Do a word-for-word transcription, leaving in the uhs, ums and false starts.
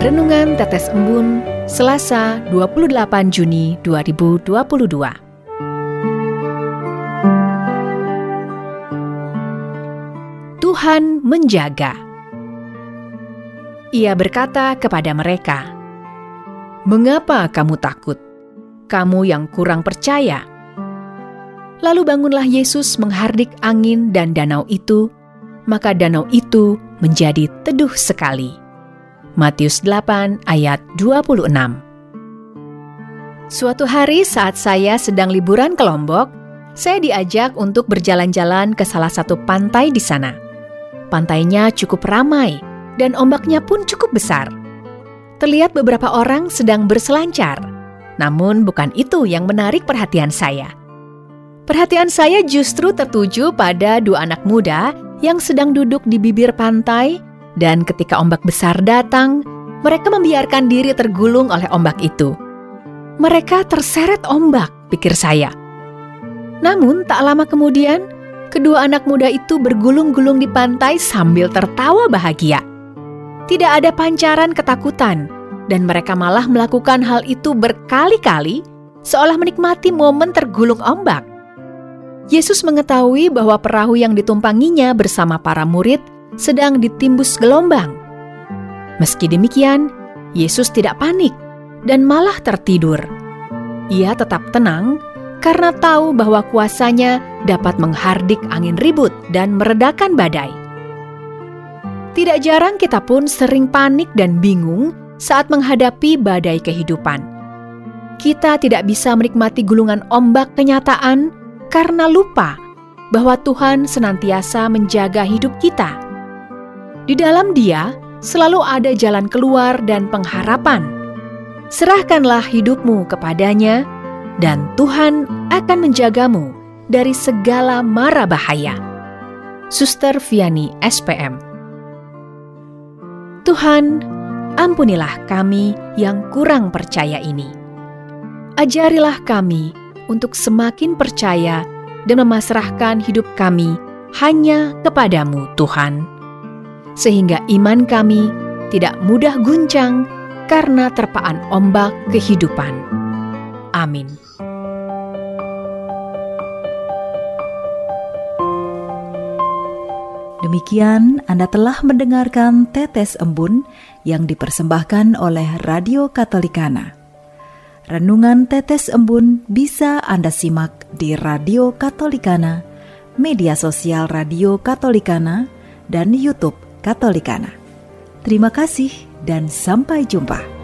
Renungan Tetes Embun, Selasa dua puluh delapan Juni dua ribu dua puluh dua. Tuhan menjaga. Ia berkata kepada mereka, "Mengapa kamu takut, kamu yang kurang percaya?" Lalu bangunlah Yesus menghardik angin dan danau itu, maka danau itu menjadi teduh sekali. Matius delapan ayat dua puluh enam. Suatu hari saat saya sedang liburan ke Lombok, saya diajak untuk berjalan-jalan ke salah satu pantai di sana. Pantainya cukup ramai dan ombaknya pun cukup besar. Terlihat beberapa orang sedang berselancar, namun bukan itu yang menarik perhatian saya. Perhatian saya justru tertuju pada dua anak muda yang sedang duduk di bibir pantai, dan ketika ombak besar datang, mereka membiarkan diri tergulung oleh ombak itu. Mereka terseret ombak, pikir saya. Namun tak lama kemudian, kedua anak muda itu bergulung-gulung di pantai sambil tertawa bahagia. Tidak ada pancaran ketakutan, dan mereka malah melakukan hal itu berkali-kali, seolah menikmati momen tergulung ombak. Yesus mengetahui bahwa perahu yang ditumpanginya bersama para murid sedang ditimbus gelombang. Meski demikian, Yesus tidak panik dan malah tertidur. Ia tetap tenang karena tahu bahwa kuasanya dapat menghardik angin ribut dan meredakan badai. Tidak jarang kita pun sering panik dan bingung saat menghadapi badai kehidupan. Kita tidak bisa menikmati gulungan ombak kenyataan karena lupa bahwa Tuhan senantiasa menjaga hidup kita. Di dalam Dia selalu ada jalan keluar dan pengharapan. Serahkanlah hidupmu kepadanya dan Tuhan akan menjagamu dari segala mara bahaya. Suster Viani S P M. Tuhan, ampunilah kami yang kurang percaya ini. Ajarilah kami untuk semakin percaya dan memasrahkan hidup kami hanya kepadamu, Tuhan. Sehingga iman kami tidak mudah guncang karena terpaan ombak kehidupan. Amin. Demikian Anda telah mendengarkan Tetes Embun yang dipersembahkan oleh Radio Katolikana. Renungan Tetes Embun bisa Anda simak di Radio Katolikana, media sosial Radio Katolikana, dan YouTube Katolikana. Terima kasih dan sampai jumpa.